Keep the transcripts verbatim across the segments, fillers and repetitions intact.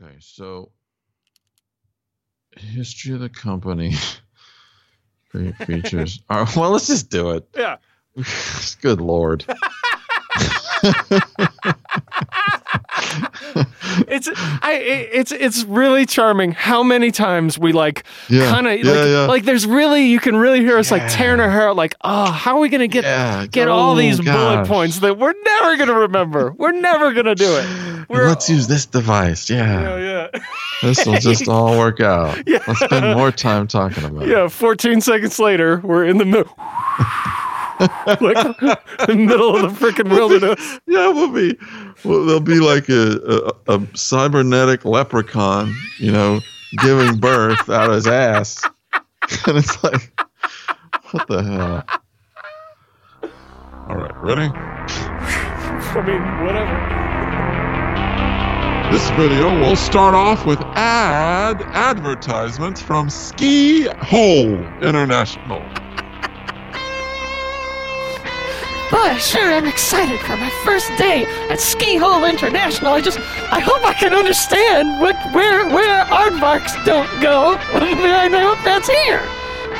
Okay, so history of the company features. All right, well, let's just do it. Yeah. Good Lord. It's I it's it's really charming how many times we like yeah, kind of yeah, like, yeah. like there's really you can really hear us yeah. like tearing our hair out like oh how are we gonna get yeah. get oh, all these gosh. bullet points that we're never gonna remember we're never gonna do it we're, let's use this device yeah yeah, yeah. This will just all work out yeah. Let's spend more time talking about yeah it. fourteen seconds later we're in the middle. Like the middle of the freaking wilderness. Yeah, we'll be. Well, they'll be like a, a, a cybernetic leprechaun, you know, giving birth out of his ass, and it's like, what the hell? All right, ready? I mean, whatever. This video will start off with ad advertisements from Ski Hole International. Oh, sure, I'm excited for my first day at Ski Hole International. I just, I hope I can understand what, where, where aardvarks don't go. I hope that's here.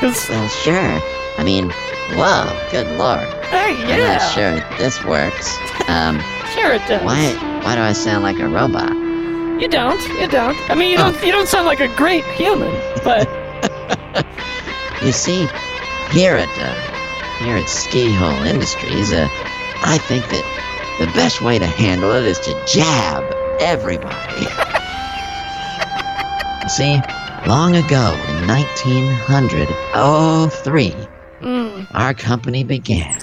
Well, sure. I mean, whoa, good Lord. Hey, yeah. I'm not sure this works. Um, sure it does. Why, why do I sound like a robot? You don't, you don't. I mean, you don't, oh. you don't sound like a great human, but. You see, here it does. Here at Ski Hole Industries, uh, I think that the best way to handle it is to jab everybody. See, long ago in nineteen oh three, mm. our company began.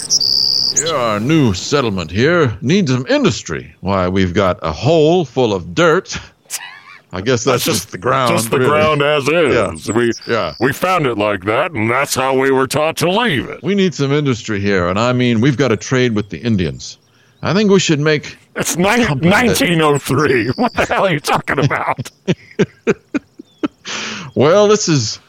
Here, our new settlement here needs some industry. Why, we've got a hole full of dirt. I guess that's, that's just, just the ground. Just the really. ground as is. Yeah. We, yeah. we found it like that, and that's how we were taught to leave it. We need some industry here, and I mean, we've got to trade with the Indians. I think we should make... It's ni- nineteen oh three. What the hell are you talking about? Well, this is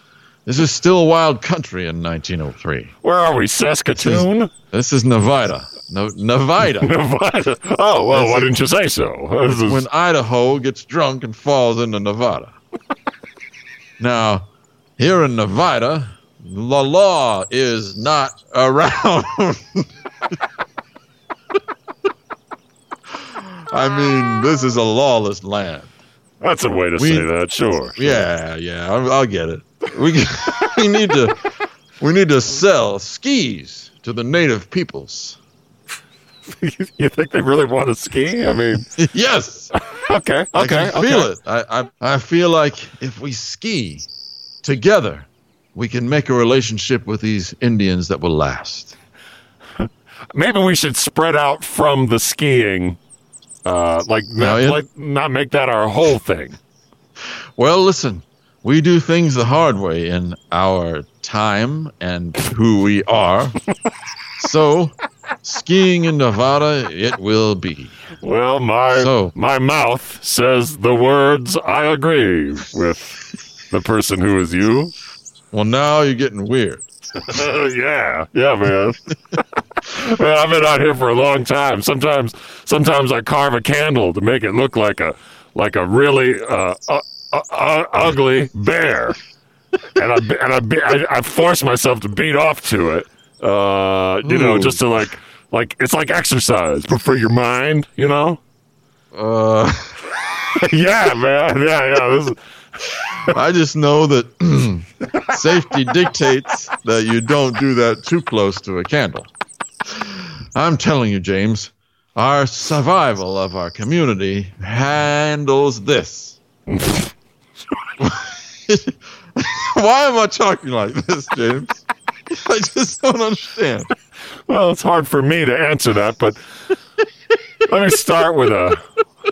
this is still wild country in nineteen oh three. Where are we, Saskatoon? This is, this is Nevada. No, Nevada. Nevada. Oh, well, why didn't you say so? Is... When Idaho gets drunk and falls into Nevada. Now, here in Nevada, the law is not around. I mean, this is a lawless land. That's a way to we, say that, sure. Yeah, yeah, I'll, I'll get it. We, we need to, we need to sell skis to the native peoples. You think they really want to ski? I mean, yes. Okay. Okay. I can feel okay. it. I, I I feel like if we ski together, we can make a relationship with these Indians that will last. Maybe we should spread out from the skiing, uh, like, not, it, like not make that our whole thing. Well, listen, we do things the hard way in our time and who we are. So. Skiing in Nevada, it will be. Well, my so, my mouth says the words I agree with the person who is you. Well, now you're getting weird. yeah, yeah, man. Man, I've been out here for a long time. Sometimes, sometimes I carve a candle to make it look like a like a really uh, uh, uh, uh, ugly bear, and I and I, I I force myself to beat off to it. Uh, you Ooh. know, just to like, like it's like exercise, but for your mind, you know. Uh, yeah, man, yeah, yeah. This is... I just know that safety dictates that you don't do that too close to a candle. I'm telling you, James, our survival of our community handles this. Why am I talking like this, James? I just don't understand. Well, it's hard for me to answer that, but let me start with a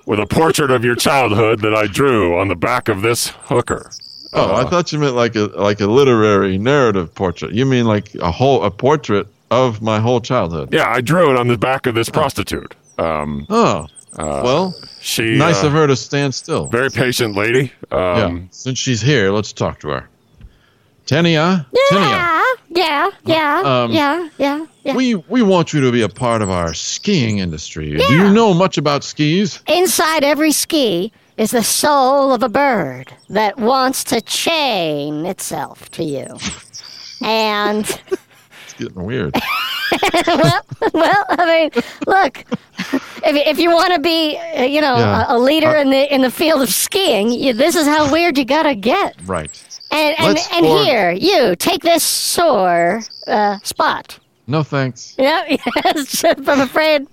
with a portrait of your childhood that I drew on the back of this hooker. Oh, uh, I thought you meant like a like a literary narrative portrait. You mean like a whole a portrait of my whole childhood? Yeah, I drew it on the back of this prostitute. Um, oh, uh, well, she nice uh, of her to stand still. Very patient lady. Um, yeah. Since she's here, let's talk to her. Tania, yeah. Tania. Yeah, yeah, um, yeah, yeah, yeah. We we want you to be a part of our skiing industry. Yeah. Do you know much about skis? Inside every ski is the soul of a bird that wants to chain itself to you. And it's getting weird. well, well, I mean, look, if if you want to be, you know, yeah. a, a leader uh, in the in the field of skiing, you, this is how weird you gotta get. Right. And and, and or- here, you take this sore uh, spot. No thanks. No, yes, I'm afraid.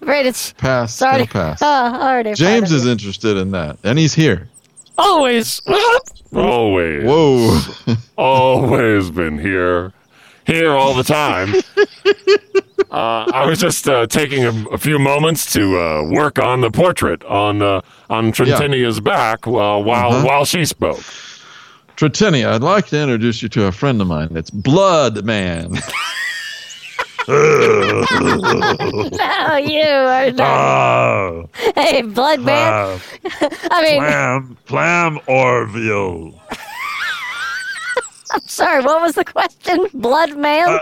Right, it's pass. Sorry, pass. Oh, already James is interested in that, and he's here. Always, always. Whoa, always been here, here all the time. uh, I was just uh, taking a, a few moments to uh, work on the portrait on uh, on Trentinia's yeah. back uh, while uh-huh. while she spoke. Trentinnia, I'd like to introduce you to a friend of mine. It's Blood Man. No, you are not. Uh, hey, Blood Man. Uh, I mean, Plam, Plam Orville. I'm sorry. What was the question? Blood Man. Uh,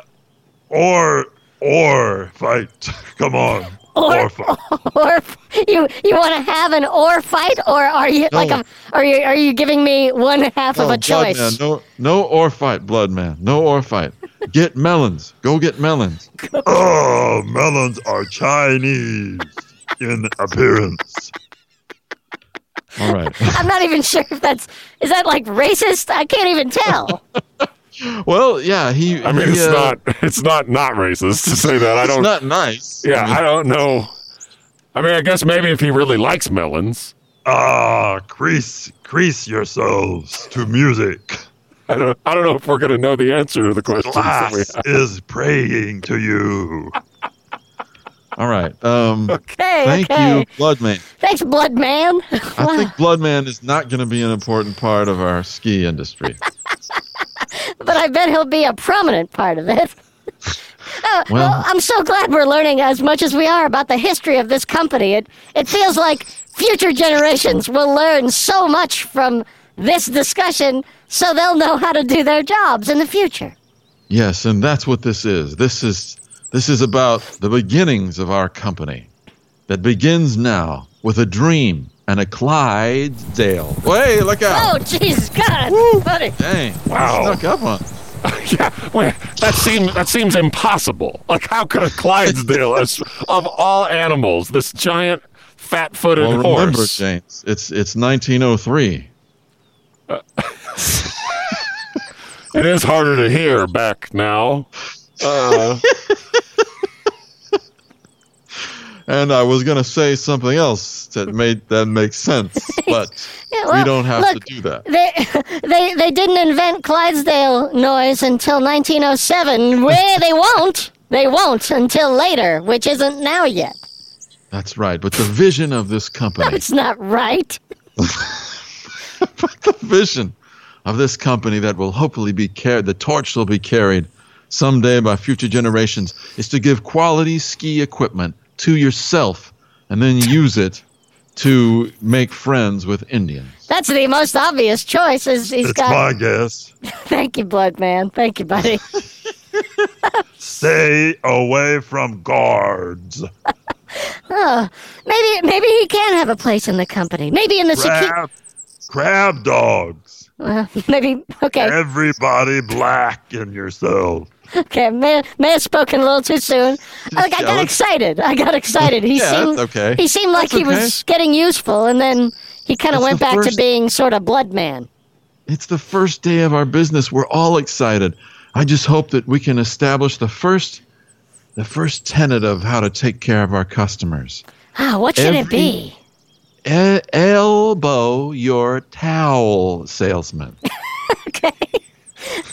or or fight. Come on. Or, or fight. Or, or you you want to have an or fight, or are you no. like a, are you are you giving me one half no, of a Blood choice? Man, no, no or fight, Blood Man. No or fight. Get melons. Go get melons. Oh, melons are Chinese in appearance. All right. I'm not even sure if that's... Is that, like, racist? I can't even tell. Well, yeah, he... I mean, he, it's uh, not It's not not racist to say that. I don't. It's not nice. Yeah, I, mean, I don't know. I mean, I guess maybe if he really likes melons. Ah, uh, crease, crease yourselves to music. I don't, I don't know if we're going to know the answer to the question. Glass is praying to you. All right. Um, okay. Thank okay. you, Blood Man. Thanks, Blood Man. I think Blood Man is not going to be an important part of our ski industry. But I bet he'll be a prominent part of it. Oh, well, well, I'm so glad we're learning as much as we are about the history of this company. It, it feels like future generations will learn so much from this discussion, so they'll know how to do their jobs in the future. Yes, and that's what this is. This is this is about the beginnings of our company that begins now with a dream and a Clydesdale. Hey, look out! Oh, Jesus, God! Woo, buddy. Dang! Wow! Snuck up on. yeah, wait, that seems that seems impossible. Like, how could a Clydesdale, as, of all animals, this giant, fat-footed well, remember, horse? Remember, James, it's it's nineteen oh three. It is harder to hear back now. Uh. And I was going to say something else that made that make sense, but yeah, well, we don't have look, to do that. They, they they didn't invent Clydesdale noise until nineteen oh seven. Where they won't, they won't until later, which isn't now yet. That's right. But the vision of this company. That's not right. But the vision of this company that will hopefully be carried, the torch will be carried someday by future generations, is to give quality ski equipment to yourself and then use it to make friends with Indians. That's the most obvious choice. Is he's it's got... my guess. Thank you, Blood Man. Thank you, buddy. Stay away from guards. Oh, maybe maybe he can have a place in the company. Maybe in the security... Crab dogs. Well, maybe, okay. Everybody black in yourself. Okay, may, may have spoken a little too soon. Like, I got excited. I got excited. He yeah, seemed okay. He seemed like that's he okay. was getting useful, and then he kind of went back first, to being sort of Blood Man. It's the first day of our business. We're all excited. I just hope that we can establish the first, the first tenet of how to take care of our customers. Ah, oh, what should Every, it be? E- elbow your towel salesman. Okay.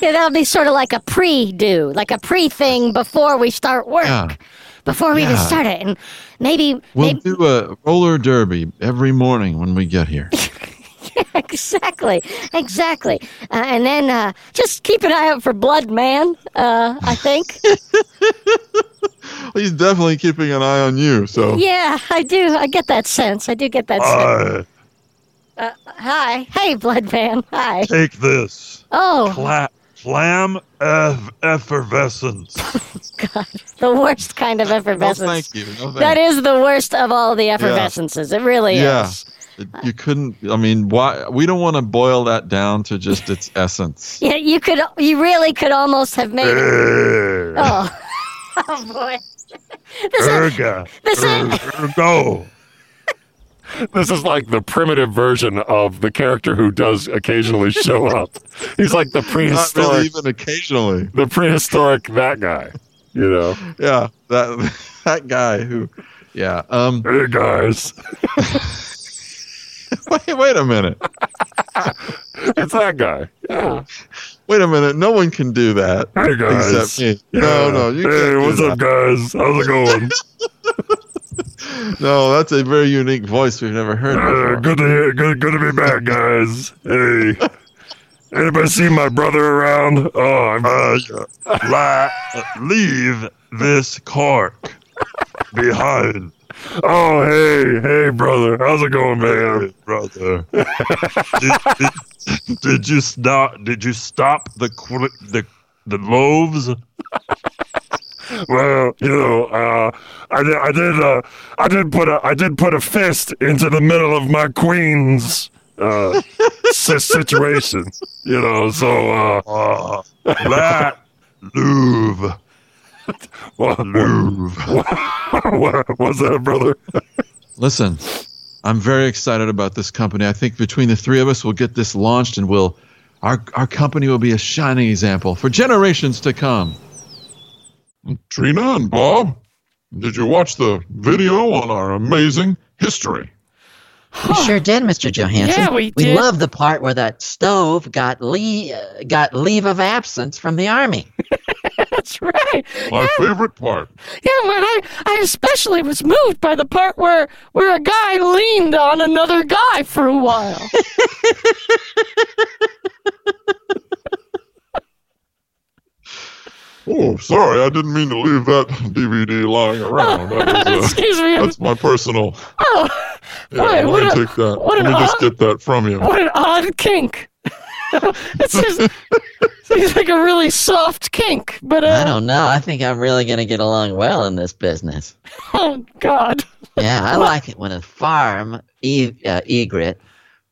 Yeah, that'll be sort of like a pre-do, like a pre-thing before we start work, yeah. before we yeah. even start it. And maybe... We'll maybe... do a roller derby every morning when we get here. Yeah, exactly. Exactly. Uh, and then uh, just keep an eye out for Blood Man, uh, I think. He's definitely keeping an eye on you, so... Yeah, I do. I get that sense. I do get that hi. sense. Uh, hi. Hey, Blood Man. Hi. Take this. Oh. Cla- clam ev- effervescence. God, the worst kind of effervescence. No, thank you. No, thank you. That is the worst of all the effervescences. Yeah. It really yeah. is. You couldn't. I mean, why? We don't want to boil that down to just its essence. Yeah, you could. You really could almost have made it. Oh, oh boy. This Erga. Is, this is no. This is like the primitive version of the character who does occasionally show up. He's like the prehistoric. Not really even occasionally. The prehistoric that guy. You know. Yeah, that that guy who. Yeah. Um, hey guys. Wait, wait a minute. It's that guy. Yeah. Wait a minute. No one can do that. Hey, guys. Except me. Yeah. No, no. You hey, can't what's up, that. Guys? How's it going? No, that's a very unique voice we've never heard uh, before. Good to hear. Good, good to be back, guys. Hey. Anybody see my brother around? Oh, I'm... Uh, la- leave this cork behind. Oh, hey, hey, brother. How's it going, man? Hey, brother. did, did, did you stop, did you stop the the, the loaves? Well, you know, uh, I did, I did, uh, I did put a, I did put a fist into the middle of my queen's uh, situation, you know, so, uh, uh that louvre. What, move. What, what, what's that, brother? Listen, I'm very excited about this company. I think between the three of us, we'll get this launched, and we'll our our company will be a shining example for generations to come. Trina and Bob, did you watch the video on our amazing history? We sure did, Mister Johansson. Yeah, we did. We love the part where that stove got le- got leave of absence from the army. That's right. My yeah. favorite part. Yeah, man, I, I especially was moved by the part where, where a guy leaned on another guy for a while. Oh, sorry, I didn't mean to leave that D V D lying around. Oh, that was, uh, excuse me. That's my personal. Oh, yeah, boy, what I a, take that. What Let me odd, just get that from you. What an odd kink. It seems, seems like a really soft kink, but uh, I don't know. I think I'm really going to get along well in this business. Oh God! Yeah, I like it when a farm e- uh, egret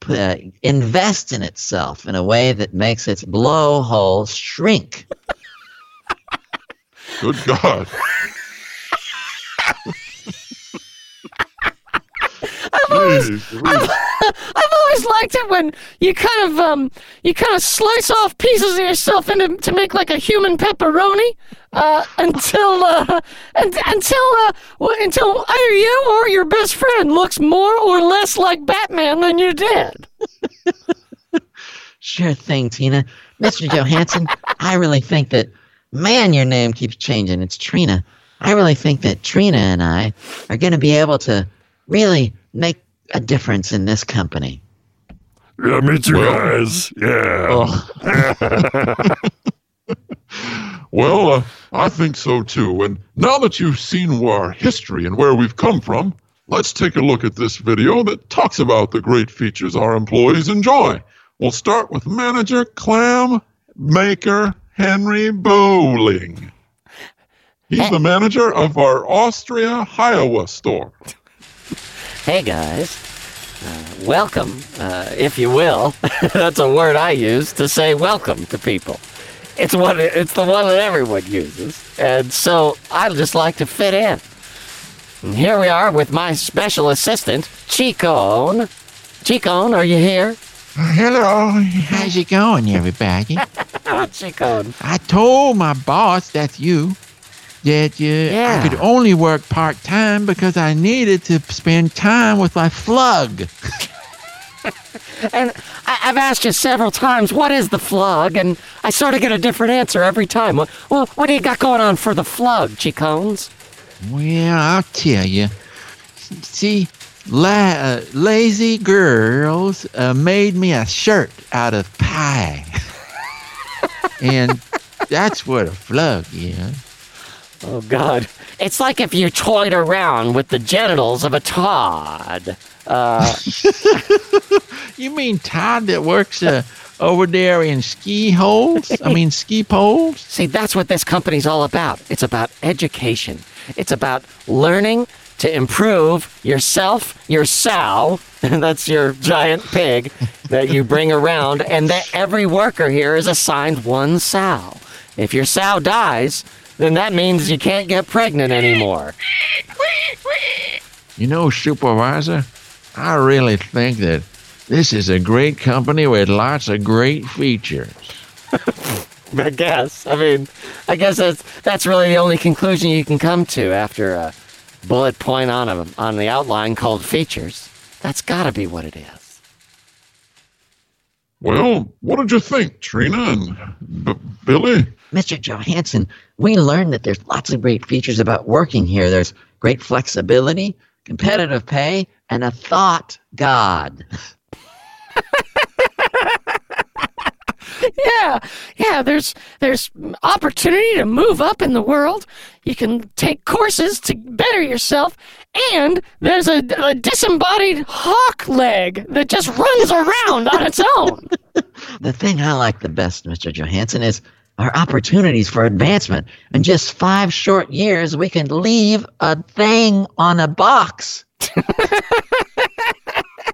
uh, invests in itself in a way that makes its blowhole shrink. Good God! I've always, I've, I've always liked it when you kind of um, you kind of slice off pieces of yourself into to make like a human pepperoni uh, until uh, and, until uh, until either you or your best friend looks more or less like Batman than you did. Sure thing, Tina. Mister Johansson, I really think that man, your name keeps changing. It's Trina. I really think that Trina and I are going to be able to really make a difference in this company. Yeah, me too, well, guys. Yeah. Oh. Well, uh, I think so too. And now that you've seen our history and where we've come from, let's take a look at this video that talks about the great features our employees enjoy. We'll start with manager Clam Maker Henry Bowling. He's the manager of our Austria, Iowa store. Hey guys, uh, welcome, uh, if you will. That's a word I use to say welcome to people. It's one, it's the one that everyone uses, and so I just like to fit in. And here we are with my special assistant, Chicone. Chicone, are you here? Hello. How's it going, everybody? Oh, Chicone. I told my boss, that's you, that you, yeah. I could only work part-time because I needed to spend time with my flug. And I, I've asked you several times, what is the flug? And I sort of get a different answer every time. Well, well what do you got going on for the flug, Chicones? Well, I'll tell you. See, la- uh, lazy girls uh, made me a shirt out of pie. And that's what a flug is. Oh, God. It's like if you toyed around with the genitals of a Todd. Uh, you mean Todd that works uh, over there in ski holes? I mean, ski poles? See, that's what this company's all about. It's about education. It's about learning to improve yourself, your sow, that's your giant pig that you bring around, and that every worker here is assigned one sow. If your sow dies, then that means you can't get pregnant anymore. You know, Supervisor, I really think that this is a great company with lots of great features. I guess. I mean, I guess that's, that's really the only conclusion you can come to after a bullet point on a, on the outline called features. That's got to be what it is. Well, what did you think, Trina and B- Billy? Mister Johansson, we learned that there's lots of great features about working here. There's great flexibility, competitive pay, and a thought god. Yeah, yeah, there's there's opportunity to move up in the world. You can take courses to better yourself, and there's a, a disembodied hawk leg that just runs around on its own. The thing I like the best, Mister Johansson, is our opportunities for advancement. In just five short years, we can leave a thing on a box.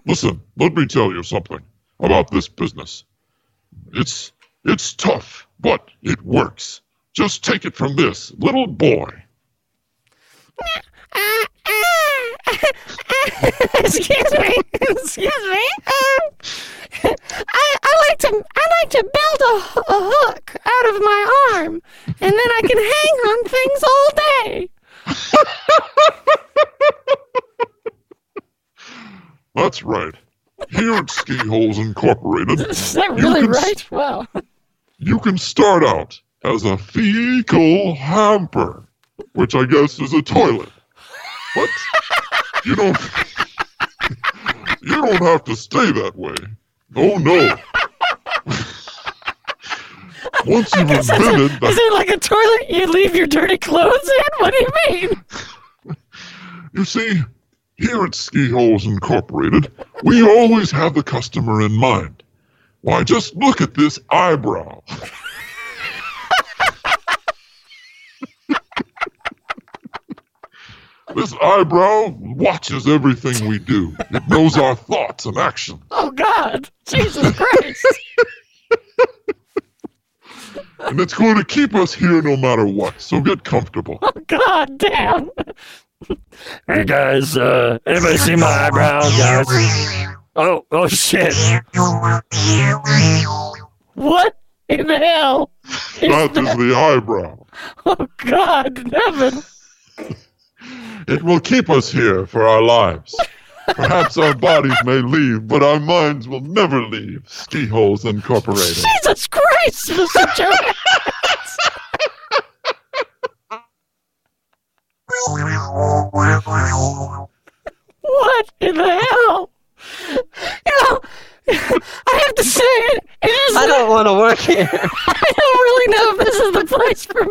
Listen, let me tell you something about this business. It's it's tough, but it works. Just take it from this little boy. Excuse me. Excuse me. Um, I, I like to I like to build a, a hook out of my arm, and then I can hang on things all day. That's right. Here at Ski Holes Incorporated, is that really right? Wow. You can start out as a fecal hamper, which I guess is a toilet. But you don't you don't have to stay that way. Oh no. Once you've invented a, that, is it like a toilet you leave your dirty clothes in? What do you mean? You see, here at Ski Holes Incorporated, we always have the customer in mind. Why, just look at this eyebrow. This eyebrow watches everything we do. It knows our thoughts and actions. Oh, God. Jesus Christ. And it's going to keep us here no matter what, so get comfortable. Oh, God damn. Hey guys, uh, anybody see my eyebrows, guys? Oh, oh shit. What in the hell? That, that is the eyebrow. Oh God, heaven. It will keep us here for our lives. Perhaps our bodies may leave, but our minds will never leave Ski Holes Incorporated. Jesus Christ, Mister Jones! What in the hell? You know, I have to say it. It is. I don't want to work here. I don't really know if this is the place for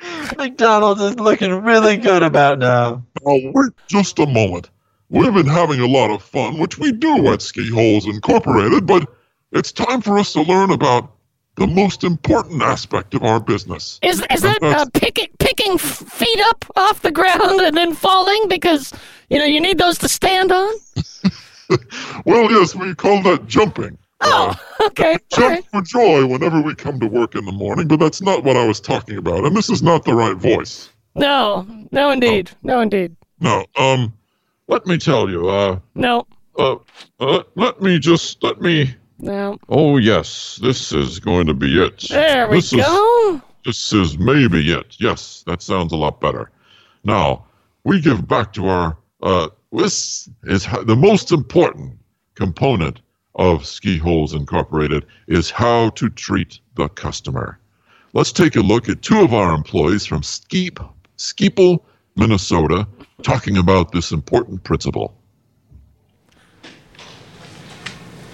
me. McDonald's is looking really good about now. Now wait just a moment. We've been having a lot of fun, which we do at Ski Holes Incorporated, but it's time for us to learn about the most important aspect of our business. Is is that uh, pick, picking feet up off the ground and then falling because, you know, you need those to stand on? Well, yes, we call that jumping. Oh, uh, okay. Jump right. For joy whenever we come to work in the morning, but that's not what I was talking about, and this is not the right voice. No, no indeed, uh, no indeed. No, um, let me tell you, uh... No. Uh, uh let me just, let me... No. Oh, yes, this is going to be it. There we this go. Is, this is maybe it. Yes, that sounds a lot better. Now, we give back to our, uh, this is the most important component of Ski Holes Incorporated is how to treat the customer. Let's take a look at two of our employees from Skeep, Skeeple, Minnesota, talking about this important principle.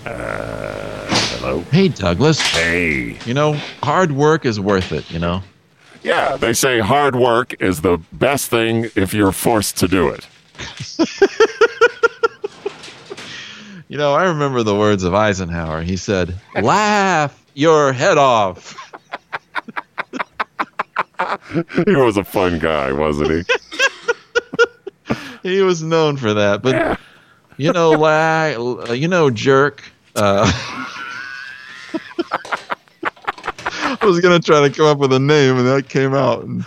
Uh, hello. Hey, Douglas. Hey. You know, hard work is worth it, you know? Yeah, they say hard work is the best thing if you're forced to do it. You know, I remember the words of Eisenhower. He said, laugh your head off. He was a fun guy, wasn't he? He was known for that. But, yeah. you know, la- you know, jerk. Uh, I was going to try to come up with a name, and that came out. And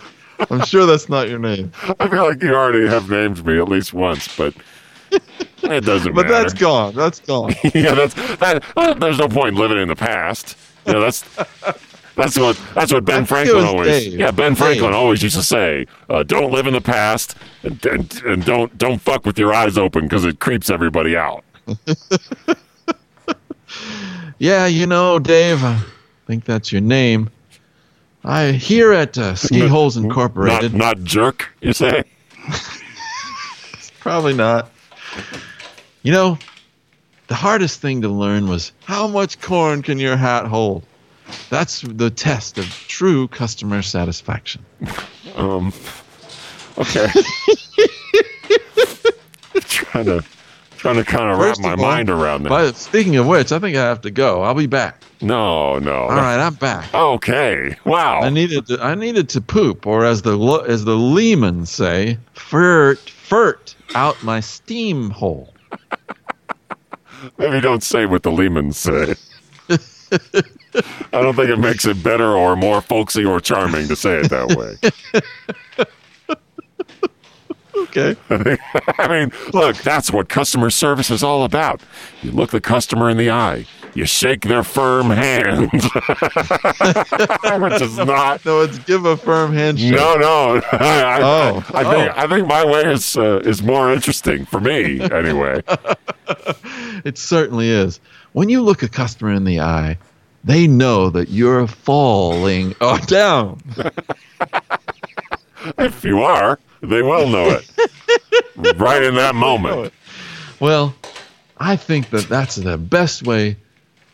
I'm sure that's not your name. I feel like you already have named me at least once, but... It doesn't but matter. But that's gone. That's gone. yeah, that's that. Uh, there's no point in living in the past. Yeah, that's that's what that's what Ben that's Franklin always. Dave. Yeah, Ben Franklin Dave. always used to say, uh, "Don't live in the past, and, and, and don't don't fuck with your eyes open because it creeps everybody out." Yeah, you know, Dave. I think that's your name. I here at uh, Ski Holes Incorporated. Not, not jerk, you say? Probably not. You know, the hardest thing to learn was how much corn can your hat hold? That's the test of true customer satisfaction. Um, okay. trying to, trying to kind of wrap my mind around that. Speaking of which, I think I have to go. I'll be back. No, no. All right, I'm back. Okay. Wow. I needed to, I needed to poop, or as the as the Lehman say, furt furt out my steam hole. Maybe don't say what the Lehmans say. I don't think it makes it better or more folksy or charming to say it that way. Okay. I mean, look, that's what customer service is all about. You look the customer in the eye. You shake their firm hand. Which is not... No, it's give a firm handshake. No, no. I, I, oh. I, I, think, oh. I think my way is, uh, is more interesting for me, anyway. It certainly is. When you look a customer in the eye, they know that you're falling oh, down. If you are, they will know it. Right in that moment. Well, I think that that's the best way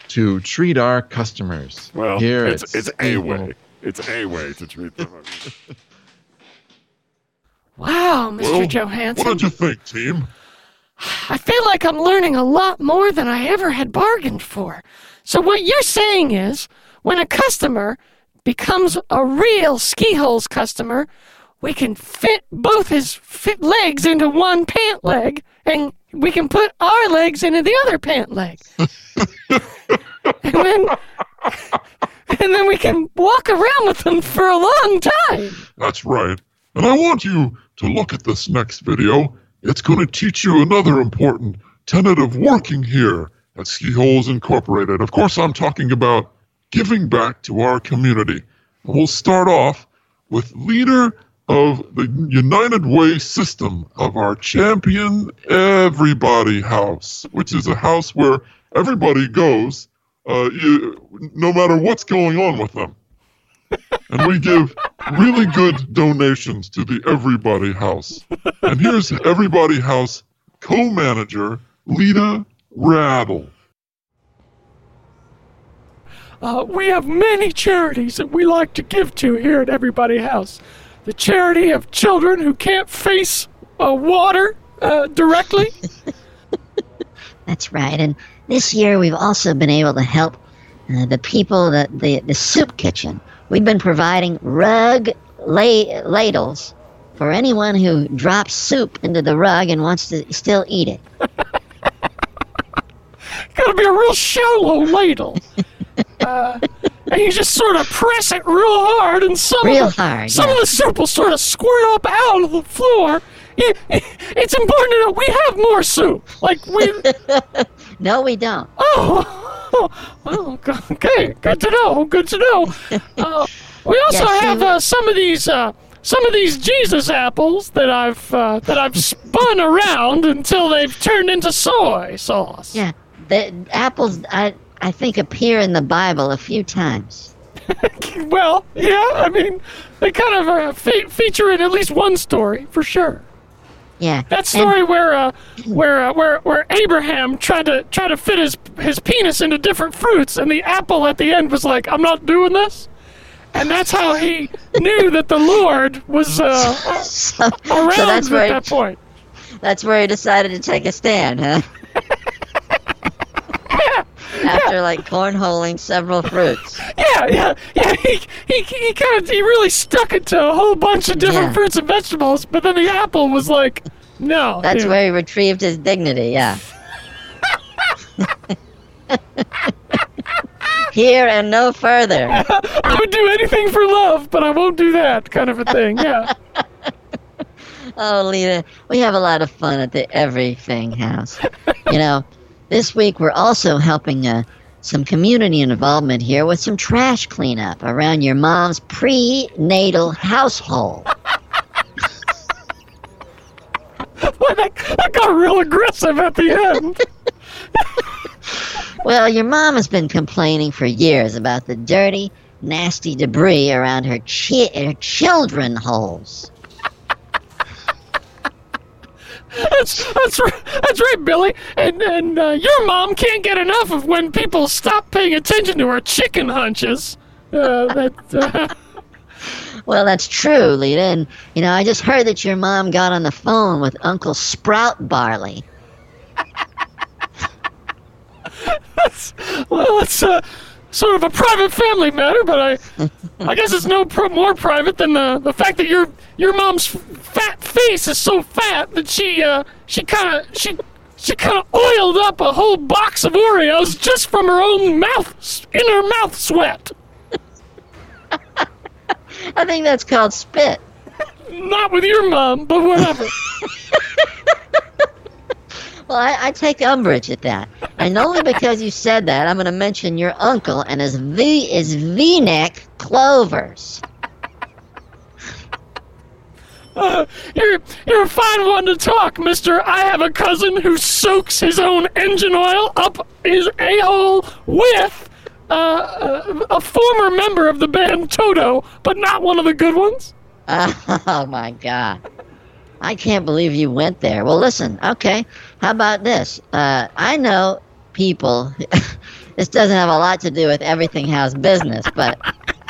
to treat our customers. Well, here it's, it's a way. It's a way to treat them. Wow, Mister Well, Johansson. What did you think, team? I feel like I'm learning a lot more than I ever had bargained for. So what you're saying is, when a customer becomes a real Ski Holes customer, we can fit both his fit legs into one pant leg, and we can put our legs into the other pant leg. and, then, and then we can walk around with them for a long time. That's right. And I want you to look at this next video. It's going to teach you another important tenet of working here at Ski Holes Incorporated. Of course, I'm talking about giving back to our community. And we'll start off with leader of the United Way system of our Champion Everybody House, which is a house where everybody goes, uh, you, no matter what's going on with them. And we give really good donations to the Everybody House. And here's Everybody House co-manager, Lita Rattle. Uh, we have many charities that we like to give to here at Everybody House. The charity of children who can't face uh, water uh, directly. That's right. And this year we've also been able to help uh, the people that the, the soup kitchen. We've been providing rug la- ladles for anyone who drops soup into the rug and wants to still eat it. Gotta be a real shallow ladle. Uh, and you just sort of press it real hard, and some real of the, hard, some yeah. of the soup will sort of squirt up out of the floor. It, it, it's important to know we have more soup. Like we. No, we don't. Oh, oh, well, okay. Good to know. Good to know. Uh, we also yes, have uh, some of these uh, some of these Jesus apples that I've uh, that I've spun around until they've turned into soy sauce. Yeah, the apples. I. I think appear in the Bible a few times. Well, yeah, I mean, they kind of uh, fe- feature in at least one story for sure. Yeah, that story and, where uh, where uh, where where Abraham tried to try to fit his his penis into different fruits, and the apple at the end was like, "I'm not doing this," and that's how he knew that the Lord was uh, so, around so that's at where, that point. That's where he decided to take a stand, huh? After, yeah. like, cornholing several fruits. Yeah, yeah, yeah. He he he kind of he really stuck it to a whole bunch of different yeah. fruits and vegetables, but then the apple was like, no. That's dude. Where he retrieved his dignity. Yeah. Here and no further. I would do anything for love, but I won't do that kind of a thing. Yeah. Oh, Lita, we have a lot of fun at the Everything House. You know, this week we're also helping uh, some community involvement here with some trash cleanup around your mom's prenatal household. Well, that, that got real aggressive at the end. Well, your mom has been complaining for years about the dirty, nasty debris around her, chi- her children holes. That's that's right, that's right, Billy. And and uh, your mom can't get enough of when people stop paying attention to her chicken hunches. Uh, that, uh... Well, that's true, Lita. And you know, I just heard that your mom got on the phone with Uncle Sprout Barley. that's, well, it's uh, sort of a private family matter, but I I guess it's no pro- more private than the the fact that your your mom's fat face is so fat that she uh she kind of she she kind of oiled up a whole box of Oreos just from her own mouth in her mouth sweat. I think that's called spit. Not with your mom, but whatever. Well, I, I take umbrage at that, and only because you said that, I'm going to mention your uncle and his V is V-neck clovers. Uh, you're, you're a fine one to talk, mister. I have a cousin who soaks his own engine oil up his a-hole with uh, a, a former member of the band Toto, but not one of the good ones. Oh, my God. I can't believe you went there. Well, listen, okay, how about this? Uh, I know people, this doesn't have a lot to do with Everything House business, but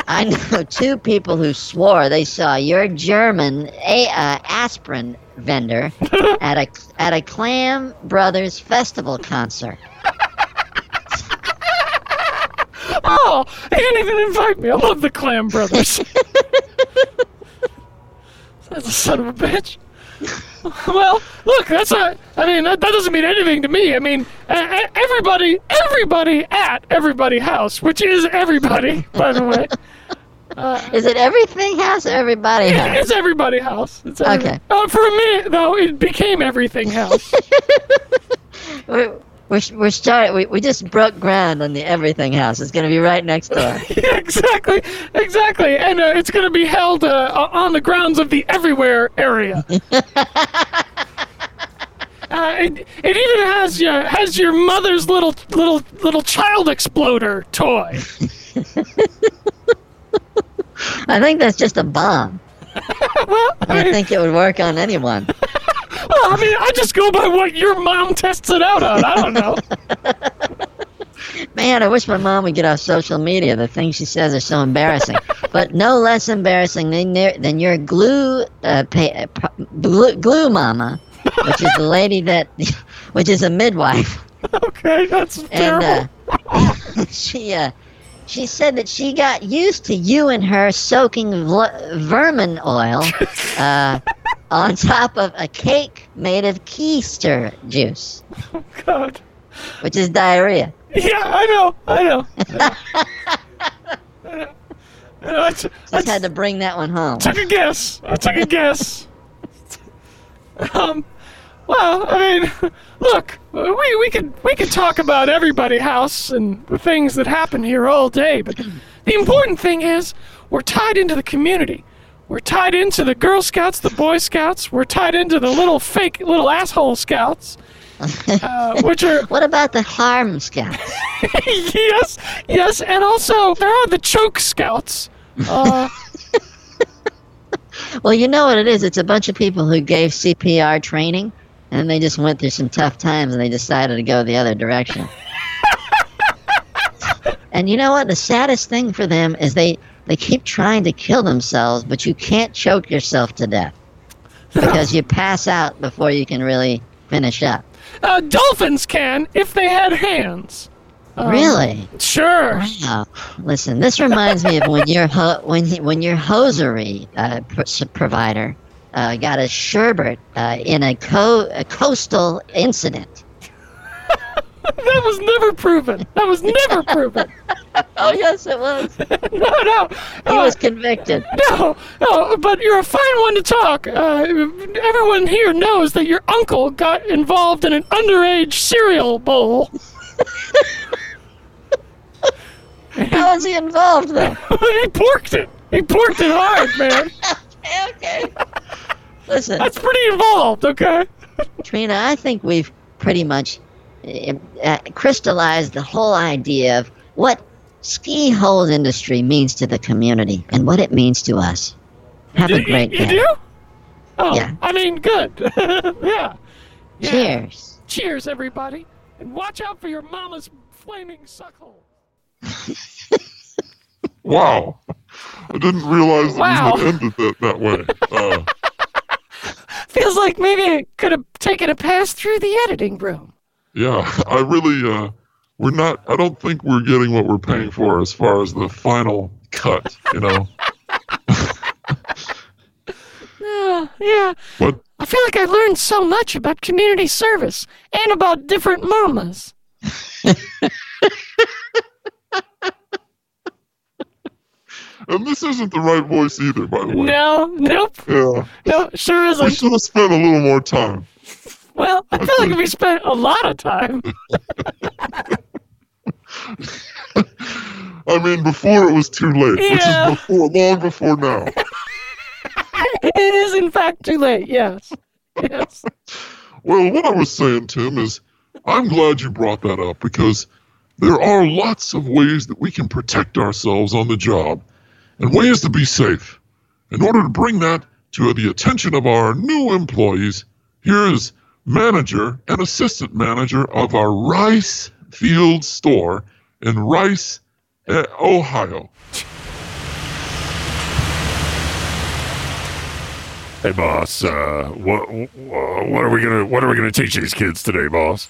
I know two people who swore they saw your German a- uh, aspirin vendor at a, at a Clam Brothers Festival concert. Oh, they didn't even invite me. I love the Clam Brothers. That's a son of a bitch. Well, look, that's not, I mean, that, that doesn't mean anything to me. I mean, everybody, everybody at Everybody House, which is everybody, by the way. Uh, is it Everything House or Everybody House? It's Everybody House. It's everybody. Okay. Uh, for a minute, though, it became Everything House. we're we're, we're starting, we, we just broke ground on the Everything House. It's going to be right next door. Yeah, exactly, exactly. And uh, it's going to be held uh, on the grounds of the Everywhere area. Uh, it, it even has your has your mother's little little little child exploder toy. I think that's just a bomb. Well, I don't I, think it would work on anyone. Well, I mean, I just go by what your mom tests it out on. I don't know. Man, I wish my mom would get off social media. The things she says are so embarrassing, but no less embarrassing than than your glue uh, pay, uh, glue, glue mama. Which is the lady that, which is a midwife. Okay, that's terrible. And uh, she, uh, she said that she got used to you and her soaking v- vermin oil uh, on top of a cake made of keister juice. Oh, God. Which is diarrhea. Yeah, I know, I know. I know. I know I t- Just I had to bring that one home. Took a guess. I took a guess. Um, well, I mean, look, we, we could we could talk about Everybody House and the things that happen here all day, but the important thing is we're tied into the community. We're tied into the Girl Scouts, the Boy Scouts. We're tied into the little fake little asshole Scouts, uh, which are... What about the harm Scouts? yes, yes, and also there are the choke Scouts. Uh... Well, you know what it is. It's a bunch of people who gave C P R training, and they just went through some tough times, and they decided to go the other direction. And you know what? The saddest thing for them is they, they keep trying to kill themselves, but you can't choke yourself to death because you pass out before you can really finish up. Uh, dolphins can if they had hands. Um, really? Sure. Wow. Listen, this reminds me of when your ho- when when your hosiery uh, pr- provider uh, got a sherbet uh, in a, co- a coastal incident. That was never proven. That was never proven. Oh, yes, it was. no, no. He uh, was convicted. No, no, but you're a fine one to talk. Uh, everyone here knows that your uncle got involved in an underage cereal bowl. How was he involved, though? He porked it. He porked it hard, man. Okay, okay. Listen. That's pretty involved, okay? Trina, I think we've pretty much... Uh, crystallized the whole idea of what ski hole industry means to the community and what it means to us. Have you, a great you, you day. You do? Oh, yeah. I mean, good. yeah. yeah. Cheers. Cheers, everybody. And watch out for your mama's flaming suckhole. Wow. I didn't realize that wow. you had ended that, that way. Uh. Feels like maybe I could have taken a pass through the editing room. Yeah, I really, uh, we're not, I don't think we're getting what we're paying for as far as the final cut, you know? No, yeah. What? I feel like I learned so much about community service and about different mamas. And this isn't the right voice either, by the way. No, nope. Yeah. No, sure isn't. We should have spent a little more time. Well, I feel like we spent a lot of time. I mean, before it was too late, yeah. which is before, long before now. It is, in fact, too late, yes. yes. Well, what I was saying, Tim, is I'm glad you brought that up because there are lots of ways that we can protect ourselves on the job and ways to be safe. In order to bring that to the attention of our new employees, here is manager and assistant manager of our rice field store in Rice, Ohio. Hey, boss. Uh, what what are we gonna what are we gonna teach these kids today, boss?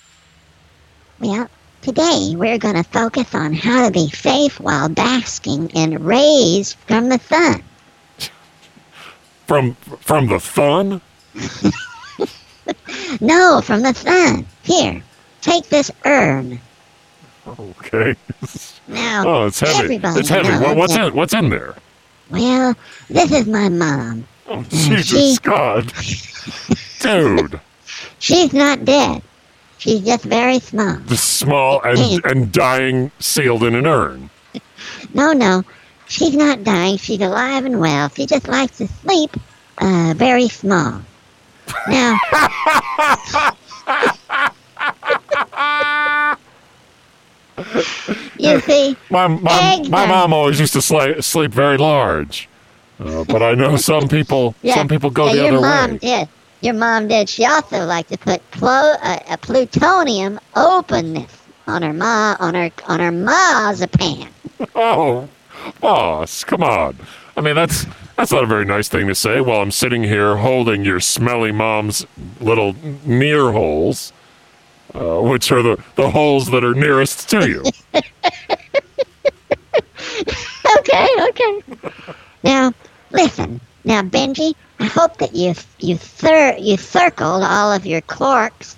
Well, today we're gonna focus on how to be safe while basking in rays from the sun. From from the sun? No, from the sun. Here, take this urn. Okay. Now, oh, it's heavy. Everybody it's heavy. Well, what's, in, what's in there? Well, this is my mom. Oh, Jesus she, God. Dude. She's not dead. She's just very small. Just small and, and dying sealed in an urn. No, no. She's not dying. She's alive and well. She just likes to sleep uh, very small. Now, you see, my my, my mom always used to sl- sleep very large, uh, but I know some people yeah. some people go yeah, the your other mom way. Did. Your mom did. She also liked to put plo- uh, a plutonium openness on her ma on her on her mazapan. Oh, boss, come on! I mean that's. That's not a very nice thing to say while I'm sitting here holding your smelly mom's little near holes, uh, which are the, the holes that are nearest to you. Okay, okay. Now, listen. Now, Benji, I hope that you you thir- you circled all of your corks.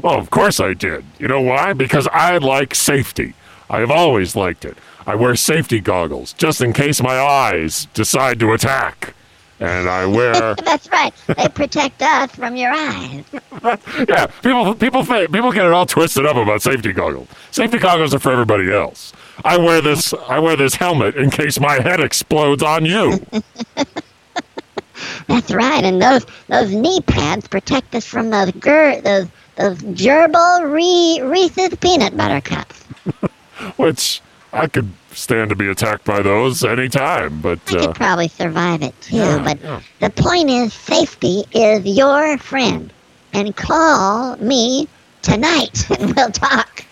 Well, of course I did. You know why? Because I like safety. I have always liked it. I wear safety goggles just in case my eyes decide to attack. And I wear... That's right. They protect us from your eyes. Yeah, people people, people get it all twisted up about safety goggles. Safety goggles are for everybody else. I wear this I wear this helmet in case my head explodes on you. That's right. And those those knee pads protect us from those ger- those, those gerbil re- Reese's peanut butter cups. Which... I could stand to be attacked by those any time, but... Uh, I could probably survive it, too, yeah, but yeah. The point is safety is your friend. And call me tonight, and we'll talk.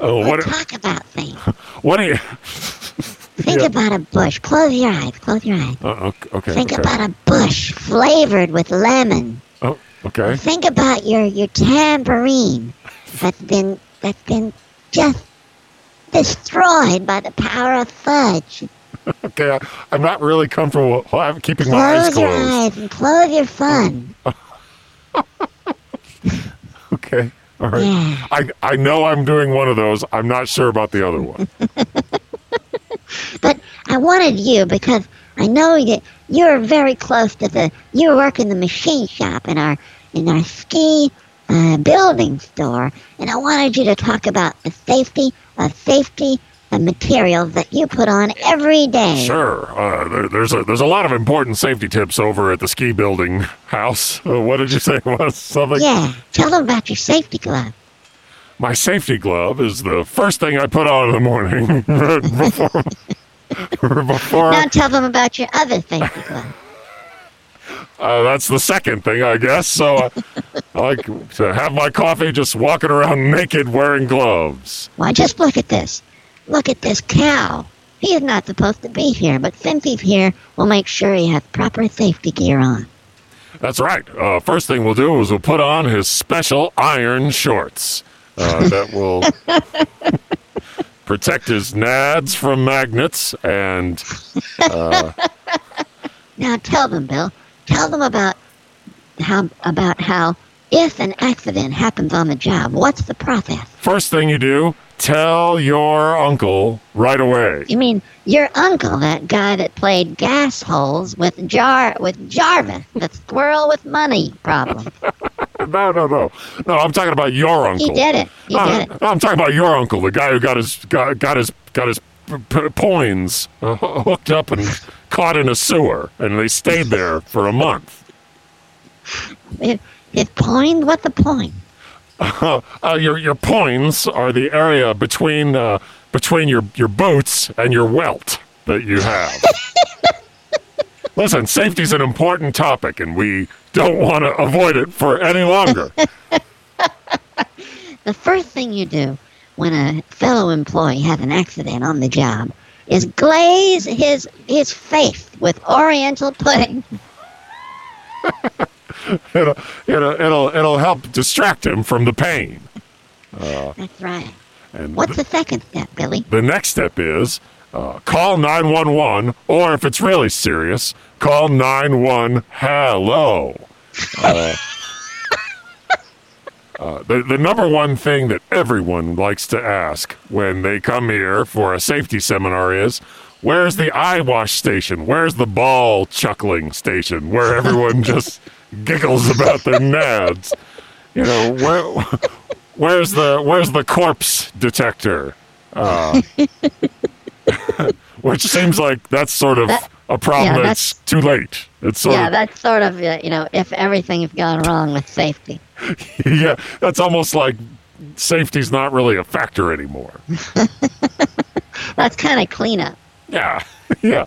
Oh, we'll what talk a, about things. What do you... Think yeah. about a bush. Close your eyes. Close your eyes. Uh, okay, Think okay. about a bush flavored with lemon. Oh, Okay. Think about your, your tambourine that's been that's been just destroyed by the power of fudge. Okay, I, I'm not really comfortable I'm keeping close my eyes closed. Close your eyes and close your fun. Okay, all right. Yeah. I I know I'm doing one of those. I'm not sure about the other one. But I wanted you because I know that you're very close to the. You work in the machine shop in our in our ski uh, building store, and I wanted you to talk about the safety of safety. The materials that you put on every day. Sure. Uh, there, there's a there's a lot of important safety tips over at the ski building house. Uh, what did you say? Was something? Yeah. Tell them about your safety glove. My safety glove is the first thing I put on in the morning. before, before. Now tell them about your other safety glove. Uh, that's the second thing, I guess. So uh, I like to have my coffee just walking around naked wearing gloves. Why, just look at this. Look at this cow. He is not supposed to be here, but since he's here, we'll make sure he has proper safety gear on. That's right. Uh, first thing we'll do is we'll put on his special iron shorts. Uh, that will protect his nads from magnets and... Uh, now tell them, Bill. Tell them about how about how if an accident happens on the job, what's the process? First thing you do... Tell your uncle right away. You mean your uncle, that guy that played gas holes with Jar with Jarvis, the squirrel with money problem? no, no, no, no. I'm talking about your uncle. He did it. He no, did it. No, I'm talking about your uncle, the guy who got his got, got his got his p- p- poins uh, hooked up and caught in a sewer, and they stayed there for a month. His, his poins? What's the point? Uh, uh, your your poins are the area between uh, between your, your boots and your welt that you have. Listen, safety's an important topic, and we don't want to avoid it for any longer. The first thing you do when a fellow employee has an accident on the job is glaze his his face with Oriental pudding. It'll, it'll, it'll, it'll help distract him from the pain. Uh, That's right. And What's th- the second step, Billy? The next step is uh, call nine one one, or if it's really serious, call nine one hello. Uh, uh, the, the number one thing that everyone likes to ask when they come here for a safety seminar is, where's the eye wash station? Where's the ball chuckling station where everyone just... giggles about their nads. You know, where, where's the where's the corpse detector? Uh, which seems like that's sort of that, a problem yeah, that's, that's too late. It's sort yeah, of, that's sort of, you know, if everything's gone wrong with safety. Yeah, that's almost like safety's not really a factor anymore. That's kind of cleanup. Yeah, yeah.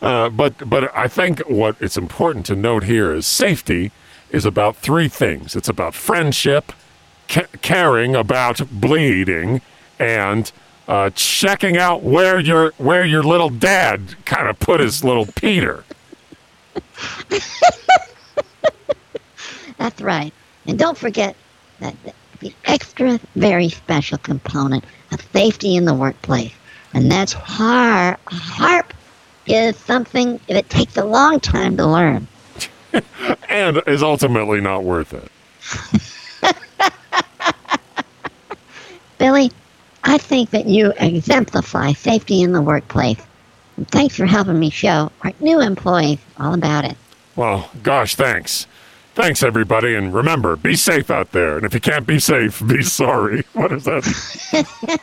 Uh, but but I think what it's important to note here is safety is about three things. It's about friendship, ca- caring about bleeding, and uh, checking out where your where your little dad kind of put his little Peter. That's right. And don't forget that the extra very special component of safety in the workplace, and that's har- harp. Is something that takes a long time to learn. And is ultimately not worth it. Billy, I think that you exemplify safety in the workplace. And thanks for helping me show our new employees all about it. Well, gosh, thanks. Thanks, everybody. And remember, be safe out there. And if you can't be safe, be sorry. What is that?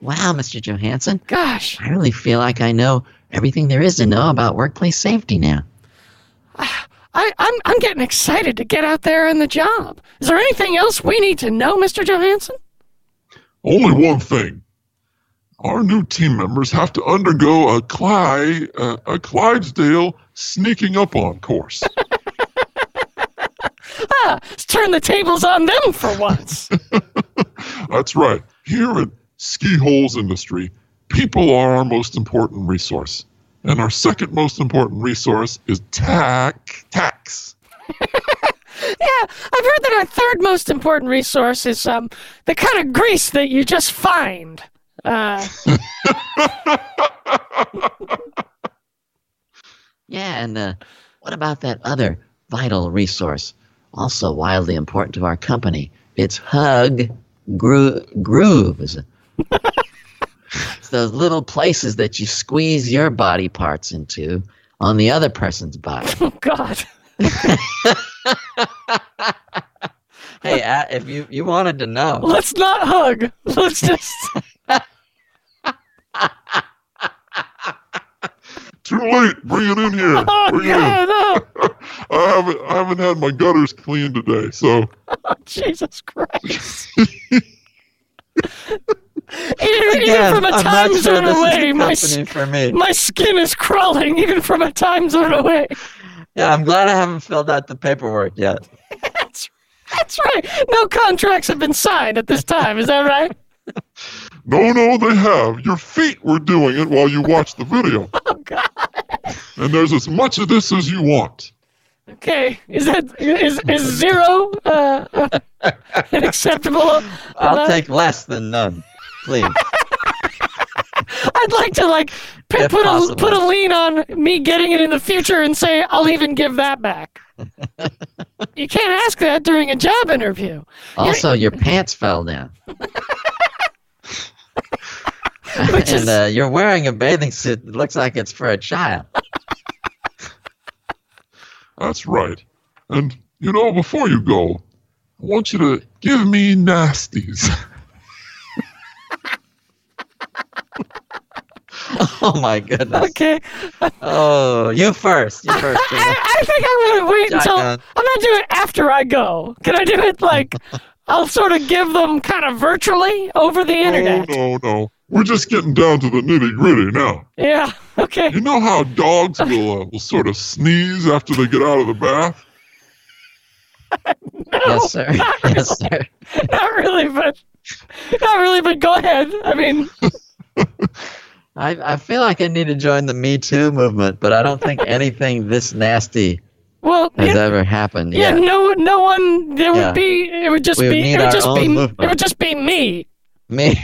Wow, Mister Johansson. Gosh, I really feel like I know everything there is to know about workplace safety now. I, I'm, I'm getting excited to get out there on the job. Is there anything else we need to know, Mister Johansson? Only one thing. Our new team members have to undergo a, Clyde, uh, a Clydesdale sneaking up on course. ah, let's turn the tables on them for once. That's right. Here at Ski Holes Industry, people are our most important resource, And our second most important resource is tax. Tax. Yeah, I've heard that our third most important resource is um the kind of grease that you just find. Uh. Yeah, and uh, what about that other vital resource, also wildly important to our company? It's Hug gro- Grooves. It's those little places that you squeeze your body parts into on the other person's body. Oh, God. Hey, uh, if you, you wanted to know. Let's not hug. Let's just... Too late. Bring it in here. Oh, Bring yeah, it in. No. I haven't I haven't had my gutters cleaned today, so. Oh, Jesus Christ. Even, Again, even from a I'm time zone sure away, my, for me. my skin is crawling even from a time zone away. Yeah, I'm glad I haven't filled out the paperwork yet. that's, that's right. No contracts have been signed at this time. Is that right? No, no, they have. Your feet were doing it while you watched the video. Oh, God. And there's as much of this as you want. Okay. Is that is, is zero uh, an acceptable? Uh, I'll take less than none, please. I'd like to like p- put a, put a lien on me getting it in the future and say I'll even give that back. You can't ask that during a job interview. Also, You're... your pants fell down. Which and is... uh, you're wearing a bathing suit that looks like it's for a child. That's right. And, you know, before you go, I want you to give me nasties. Oh, my goodness. Okay. Oh, you first. You first. I, I, I think I'm going to wait until... I'm going to do it after I go. Can I do it, like, I'll sort of give them kind of virtually over the internet? No, no, no. We're just getting down to the nitty-gritty now. Yeah, okay. You know how dogs will, uh, will sort of sneeze after they get out of the bath? No, yes, sir. Not really. Yes, sir. Not really, but not really, but go ahead. I mean... I, I feel like I need to join the Me Too movement, but I don't think anything this nasty well, has it, ever happened yet. Yeah, no, no one, there yeah. would be, it would just we be, it would just be, movement. It would just be me. Me,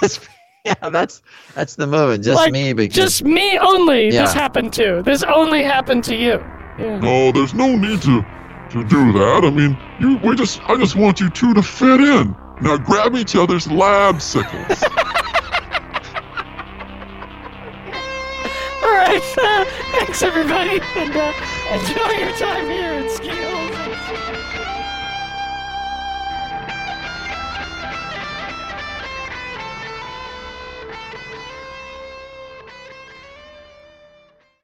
just be. Yeah, that's that's the movement. Just like, me. Because, just me only. Yeah. This happened to. This only happened to you. Yeah. No, there's no need to, to do that. I mean, you. We just. I just want you two to fit in. Now grab each other's lab sickles. All right. Uh, thanks, everybody, and uh, enjoy your time here at Ski Holes.